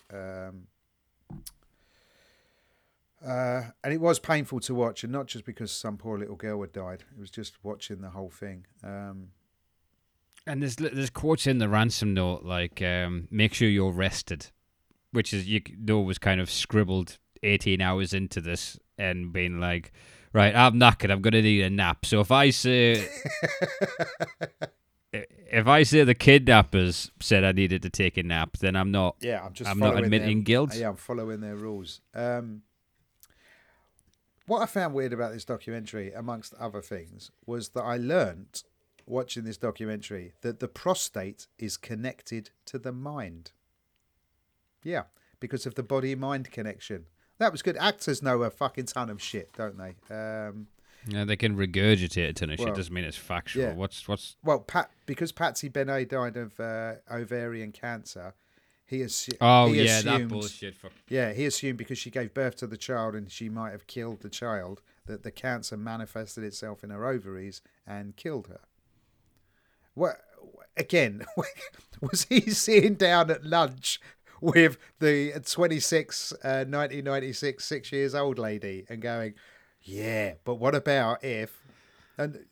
And it was painful to watch, and not just because some poor little girl had died. It was just watching the whole thing. And there's quotes in the ransom note like, make sure you're rested. Which is, you know, was kind of scribbled 18 hours into this and being like, right, I'm knackered, I'm going to need a nap. So if I say, the kidnappers said I needed to take a nap, then I'm not. Yeah, I'm not admitting guilt. Yeah, I'm following their rules. What I found weird about this documentary, amongst other things, was that I learned watching this documentary that the prostate is connected to the mind. Yeah, because of the body-mind connection. That was good. Actors know a fucking ton of shit, don't they? Yeah, they can regurgitate a ton of shit. Doesn't mean it's factual. Yeah. Because Patsy Ramsey died of ovarian cancer, He assumed that bullshit. Yeah, he assumed because she gave birth to the child and she might have killed the child that the cancer manifested itself in her ovaries and killed her. What, again, was he sitting down at lunch with the 1996 6-year-old lady and going, yeah, but what about if... And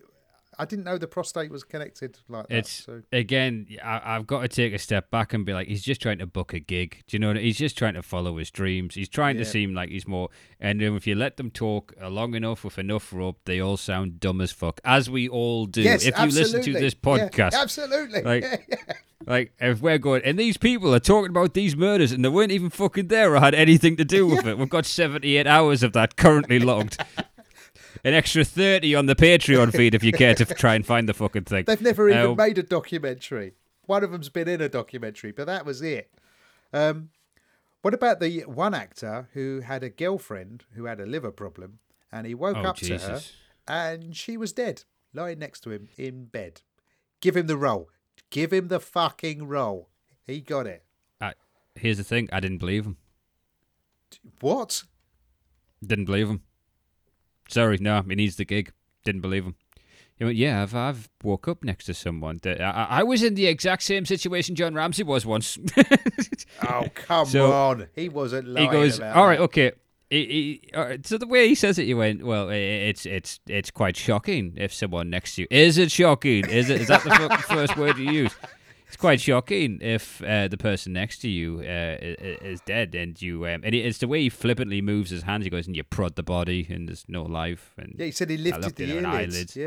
I didn't know the prostate was connected like that. Again, I've got to take a step back and be like, he's just trying to book a gig. Do you know what I mean? He's just trying to follow his dreams. He's trying to seem like he's more... And if you let them talk long enough with enough rope, they all sound dumb as fuck, as we all do. Yes, if you listen to this podcast. Yeah, absolutely. Like, if we're going... And these people are talking about these murders and they weren't even fucking there or had anything to do with it. We've got 78 hours of that currently logged. An extra 30 on the Patreon feed if you care to try and find the fucking thing. They've never even made a documentary. One of them's been in a documentary, but that was it. What about the one actor who had a girlfriend who had a liver problem and he woke up to her and she was dead, lying next to him in bed. Give him the role. Give him the fucking role. He got it. Here's the thing. I didn't believe him. What? Didn't believe him. Sorry, no, he needs the gig. Didn't believe him. He went, yeah, I've woke up next to someone. I was in the exact same situation John Ramsey was once. Come on. He wasn't lying about all right, okay. So the way he says it, he went, well, it's quite shocking if someone next to you... Is it shocking? Is that the first word you use? It's quite shocking if the person next to you is dead, and you and it's the way he flippantly moves his hands. He goes and you prod the body, and there's no life. And yeah, he said he lifted the eyelids.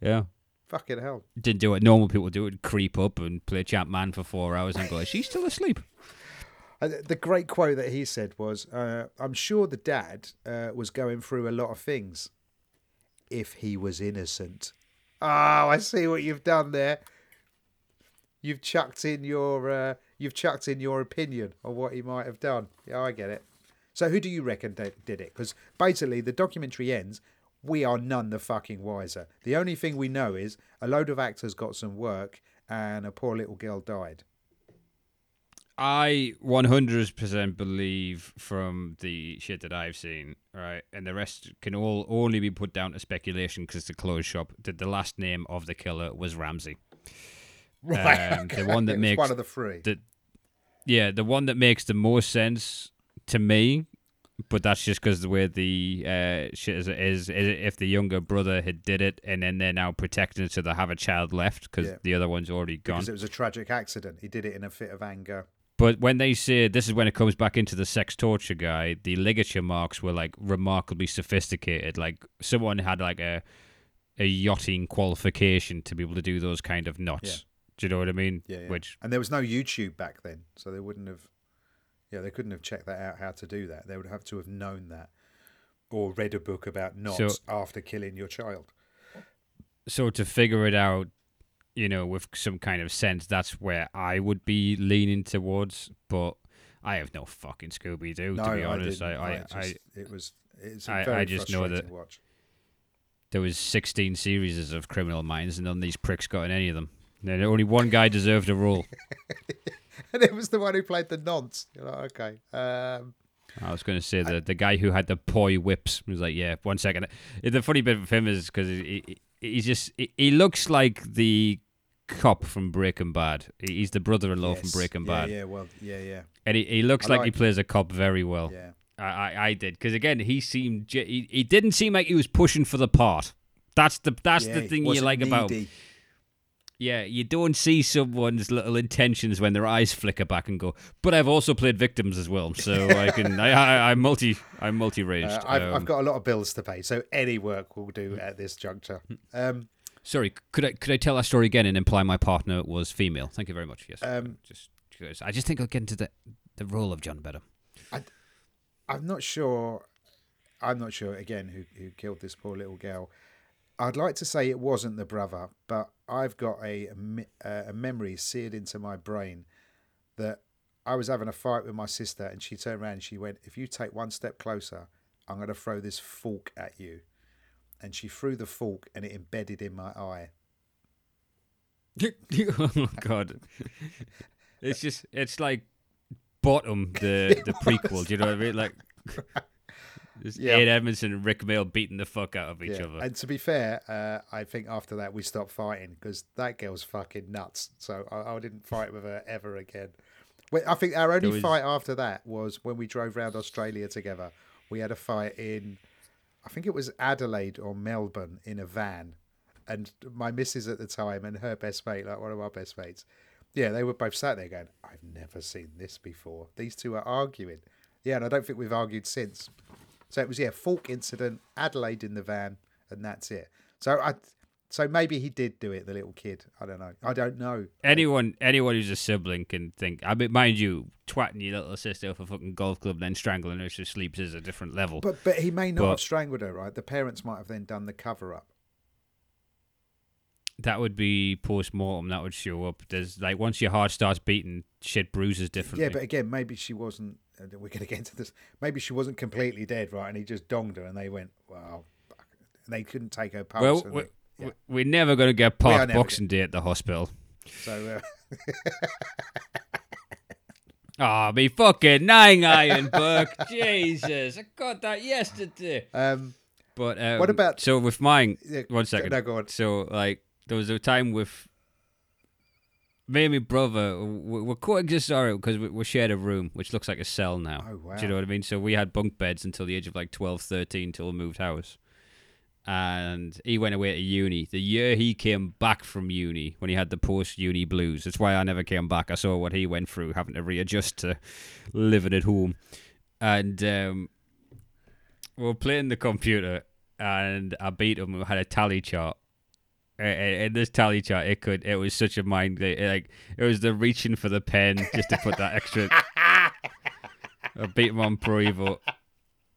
Yeah. Fucking hell! Didn't do it. Normal people do it. Creep up and play Champ Man for 4 hours and go, is she still asleep? The great quote that he said was, "I'm sure the dad was going through a lot of things. If he was innocent." Oh, I see what you've done there. You've chucked in your opinion on what he might have done. Yeah, I get it. So who do you reckon did it? Because basically the documentary ends. We are none the fucking wiser. The only thing we know is a load of actors got some work and a poor little girl died. I 100% believe from the shit that I've seen, right, and the rest can all only be put down to speculation because it's a closed shop, that the last name of the killer was Ramsey. Right, okay. The one that makes one of the three. The one that makes the most sense to me, but that's just because the way the shit is if the younger brother had did it, and then they're now protecting it, so they have a child left because the other one's already gone. Because it was a tragic accident. He did it in a fit of anger. But when they say this is when it comes back into the sex torture guy, the ligature marks were like remarkably sophisticated. Like someone had like a yachting qualification to be able to do those kind of knots. Yeah. Do you know what I mean? Yeah. Which... And there was no YouTube back then, so they wouldn't have... Yeah, they couldn't have checked that out, how to do that. They would have to have known that or read a book about knots after killing your child. So to figure it out, you know, with some kind of sense, that's where I would be leaning towards, but I have no fucking Scooby-Doo, to be honest. I just know that... There was 16 series of Criminal Minds, and none of these pricks got in any of them. No, only one guy deserved a role. And it was the one who played the nonce. You're like, okay. I was going to say the guy who had the poi whips. He was like, yeah, 1 second. The funny bit of him is because he looks like the cop from Breaking Bad. He's the brother-in-law from Breaking Bad. Yeah. And he looks like he plays a cop very well. Yeah. I did. Because, again, he didn't seem like he was pushing for the part. That's the thing you like about him. Yeah, you don't see someone's little intentions when their eyes flicker back and go. But I've also played victims as well, so I can. I'm multi-ranged. I've got a lot of bills to pay, so any work will do at this juncture. Sorry, could I tell that story again and imply my partner was female? Thank you very much. Yes. I just think I'll get into the role of John better. I'm not sure again who killed this poor little girl. I'd like to say it wasn't the brother, but I've got a memory seared into my brain that I was having a fight with my sister and she turned around and she went, if you take one step closer, I'm going to throw this fork at you. And she threw the fork and it embedded in my eye. Oh, God. It's just, it's like bottom the prequel. Do you know what I mean? Like, Ian Edmondson and Rick Mayall beating the fuck out of each other. And to be fair, I think after that we stopped fighting because that girl's fucking nuts. So I didn't fight with her ever again. I think our only fight after that was when we drove around Australia together. We had a fight in, I think it was Adelaide or Melbourne in a van. And my missus at the time and her best mate, like one of our best mates, yeah, they were both sat there going, I've never seen this before. These two are arguing. Yeah, and I don't think we've argued since. So it was, Falk incident, Adelaide in the van, and that's it. So maybe he did do it, the little kid. I don't know. Anyone who's a sibling can think. I mean, mind you, twatting your little sister off a fucking golf club and then strangling her so she sleeps is a different level. But he may not have strangled her, right? The parents might have then done the cover-up. That would be post-mortem. That would show up. There's like, once your heart starts beating, shit bruises differently. Yeah, but again, maybe she wasn't, we're going to get into this, maybe she wasn't completely dead, right? And he just donged her and they went, wow. And they couldn't take her pulse. We're never going to get past Boxing Day at the hospital. So, be fucking 9 iron, Burke. Jesus, I got that yesterday. But what about? So with mine, 1 second. No, go on. So like, there was a time with me and my brother. We're coexist, sorry, because we shared a room, which looks like a cell now. Oh wow! Do you know what I mean? So we had bunk beds until the age of like 12, 13, till we moved house. And he went away to uni. The year he came back from uni, when he had the post-uni blues. That's why I never came back. I saw what he went through, having to readjust to living at home. And we were playing the computer, and I beat him. We had a tally chart. And this tally chart, it was such a mind. Like, it was the reaching for the pen just to put that extra. I beat him on Pro Evo.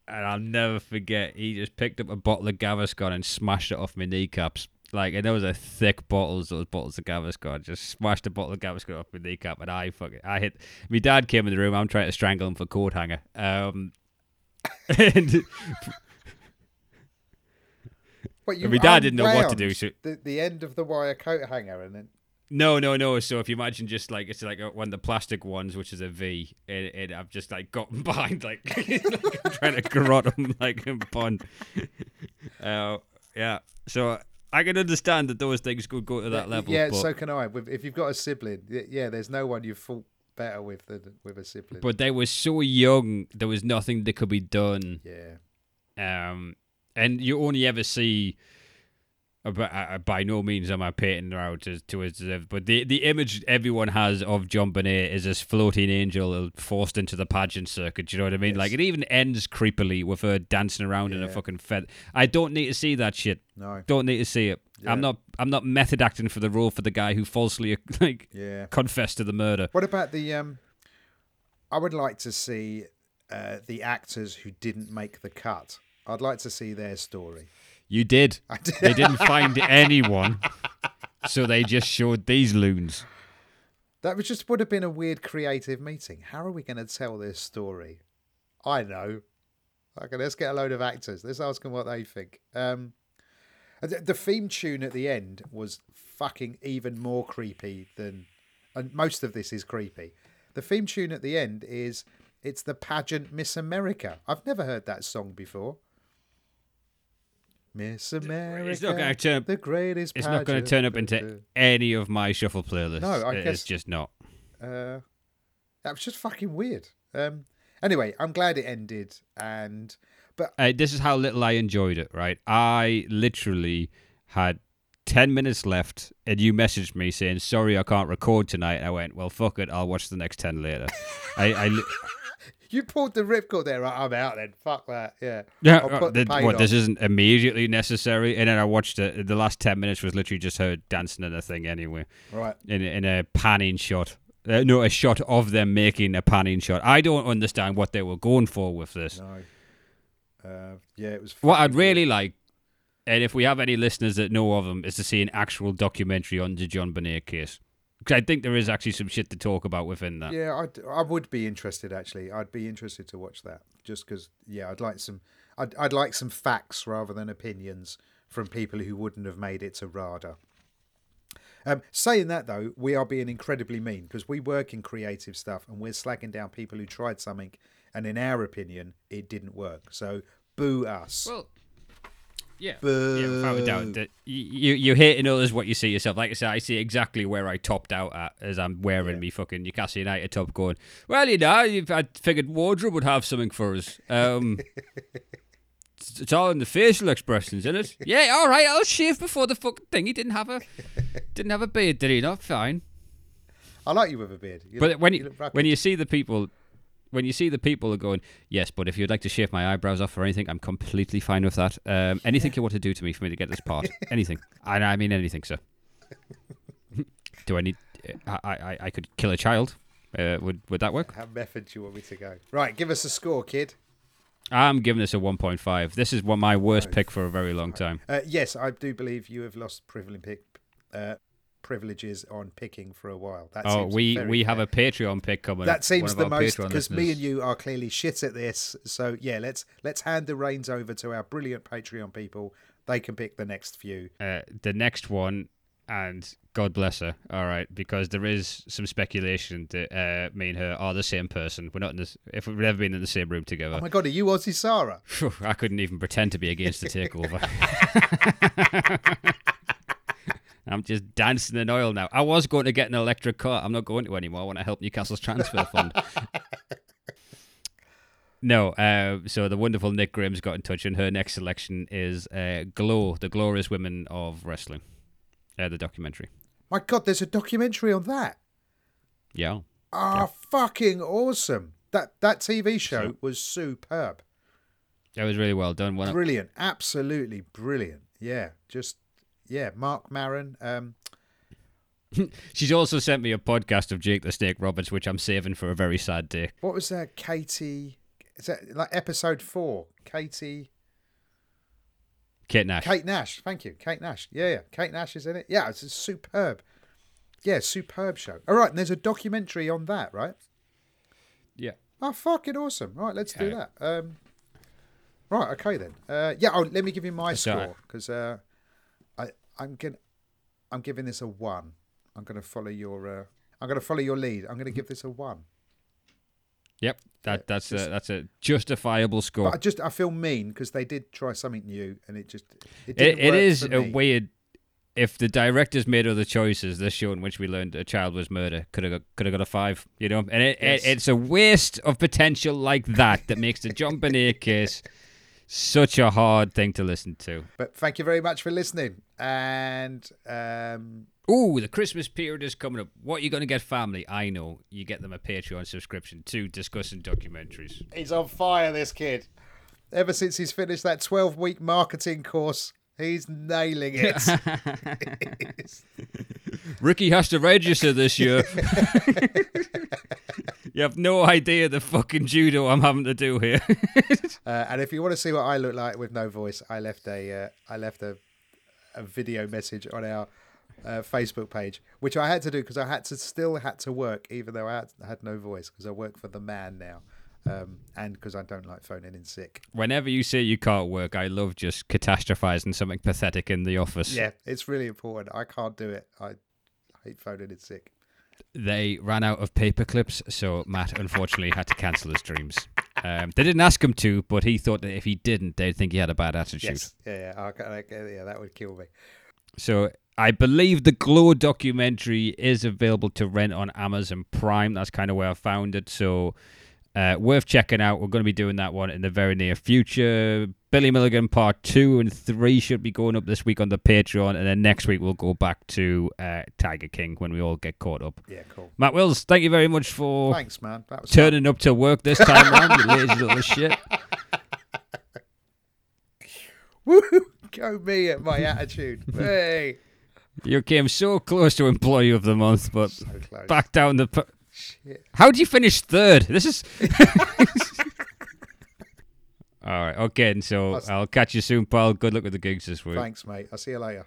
And I'll never forget, he just picked up a bottle of Gaviscon and smashed it off my kneecaps. Like, and there was a thick bottles, those bottles of Gaviscon. Just smashed a bottle of Gaviscon off my kneecap, and I hit. My dad came in the room. I'm trying to strangle him for coat hanger. And my dad didn't know what to do. So the end of the wire coat hanger, and then. No. So if you imagine just like, it's like one of the plastic ones, which is a V, and I've just like gotten behind, like, like I'm trying to garrote him like a bun. Yeah. So I can understand that those things could go to that level. Yeah, but so can I. If you've got a sibling, yeah, there's no one you've fought better with than with a sibling. But they were so young, there was nothing that could be done. Yeah. And you only ever see. By no means am I painting her out to his deserve, but the image everyone has of JonBenét is this floating angel forced into the pageant circuit. Do you know what I mean? Yes. Like, it even ends creepily with her dancing around in a fucking feather. I don't need to see that shit. No, don't need to see it. Yeah. I'm not method acting for the role for the guy who falsely confessed to the murder. What about the I would like to see the actors who didn't make the cut. I'd like to see their story. You did. I did. They didn't find anyone, so they just showed these loons. That was would have been a weird creative meeting. How are we going to tell this story? I know. Okay, let's get a load of actors. Let's ask them what they think. The theme tune at the end was fucking even more creepy than, and most of this is creepy. The theme tune at the end is, it's the pageant Miss America. I've never heard that song before. Miss America, it's not going to turn up, the greatest pageant. It's not going to turn up into any of my shuffle playlists. No, I guess it's just not. That was just fucking weird. Anyway, I'm glad it ended, but this is how little I enjoyed it. Right, I literally had 10 minutes left, and you messaged me saying, "Sorry, I can't record tonight." And I went, "Well, fuck it, I'll watch the next 10 later." You pulled the ripcord there. Right? I'm out then. Fuck that. Yeah. Yeah. This isn't immediately necessary. And then I watched it. The last 10 minutes was literally just her dancing in a thing anyway. Right. In a panning shot. No, a shot of them making a panning shot. I don't understand what they were going for with this. No. It was. What I'd really like, and if we have any listeners that know of them, is to see an actual documentary on the JonBenét case. I think there is actually some shit to talk about within that. Yeah, I would be interested, actually. I'd be interested to watch that, just because, I'd like some I'd like some facts rather than opinions from people who wouldn't have made it to RADA. Saying that, though, we are being incredibly mean because we work in creative stuff and we're slagging down people who tried something and, in our opinion, it didn't work. So, boo us. Well, yeah. Boo. Yeah, without a doubt. That you hate in others what you see yourself. Like I said, I see exactly where I topped out at as I'm wearing me fucking Newcastle United top going, well, you know, I figured wardrobe would have something for us. It's all in the facial expressions, isn't it? Yeah, all right, I'll shave before the fucking thing. He didn't have a beard, did he? Not fine. I like you with a beard. But when you see the people are going, yes, but if you'd like to shave my eyebrows off or anything, I'm completely fine with that. Anything you want to do to me for me to get this part, anything. And I mean anything, sir. Do I need? I could kill a child. Would that work? How method do you want me to go? Right, give us a score, kid. I'm giving this a 1.5. This is my worst pick for a very long time. Yes, I do believe you have lost privileges on picking for a while. That we have a Patreon pick coming. That seems the most, because me and you are clearly shit at this. So, yeah, let's hand the reins over to our brilliant Patreon people. They can pick the next few. The next one, and God bless her, all right, because there is some speculation that me and her are the same person. We're not in this, if we've ever been in the same room together. Oh my God, are you Aussie Sarah? I couldn't even pretend to be against the takeover. I'm just dancing in oil now. I was going to get an electric car. I'm not going to anymore. I want to help Newcastle's transfer fund. No, so the wonderful Nick Graham's got in touch, and her next selection is Glow, The Glorious Women of Wrestling, the documentary. My God, there's a documentary on that. Yeah. Fucking awesome. That TV show was superb. That was really well done. Brilliant. Absolutely brilliant. Yeah. Mark Maron. She's also sent me a podcast of Jake the Snake Roberts, which I'm saving for a very sad day. What was that? Katie? Is that like episode 4? Kate Nash. Kate Nash. Thank you. Kate Nash. Yeah. Kate Nash is in it. Yeah, it's a superb. Yeah, superb show. All right, and there's a documentary on that, right? Yeah. Oh, fucking awesome. All right, let's do that. Right, okay then. Let me give you my score, because I'm giving this a 1. I'm going to follow your lead. I'm going to give this a 1. Yep, that's a justifiable score. But I feel mean because they did try something new, and it didn't work for me. Weird. If the directors made other choices, this show in which we learned a child was murdered could have got a 5. You know, and it's a waste of potential like that makes the JonBenét case such a hard thing to listen to. But thank you very much for listening. And the Christmas period is coming up. What are you going to get, family? I know. You get them a Patreon subscription to Discussing Documentaries. He's on fire, this kid. Ever since he's finished that 12-week marketing course, he's nailing it. Ricky has to register this year. You have no idea the fucking judo I'm having to do here. And if you want to see what I look like with no voice, I left a video message on our Facebook page, which I had to do because I still had to work, even though I had no voice, because I work for the man now, and because I don't like phoning in sick. Whenever you say you can't work, I love just catastrophizing something pathetic in the office. Yeah, it's really important. I can't do it. I hate phoning in sick. They ran out of paper clips, so Matt unfortunately had to cancel his dreams. They didn't ask him to, but he thought that if he didn't, they'd think he had a bad attitude. Yes. Yeah, that would kill me. So I believe the Glow documentary is available to rent on Amazon Prime. That's kind of where I found it, so worth checking out. We're going to be doing that one in the very near future. Billy Milligan Part 2 and 3 should be going up this week on the Patreon, and then next week we'll go back to Tiger King when we all get caught up. Yeah, cool. Matt Wills, thank you very much for turning up to work this time around, you lazy little shit. Woohoo! Go me at my attitude. Hey! You came so close to Employee of the Month, but so back down the... Shit. How do you finish 3rd? This is... All right, okay, and so I'll catch you soon, pal. Good luck with the gigs this week. Thanks, mate. I'll see you later.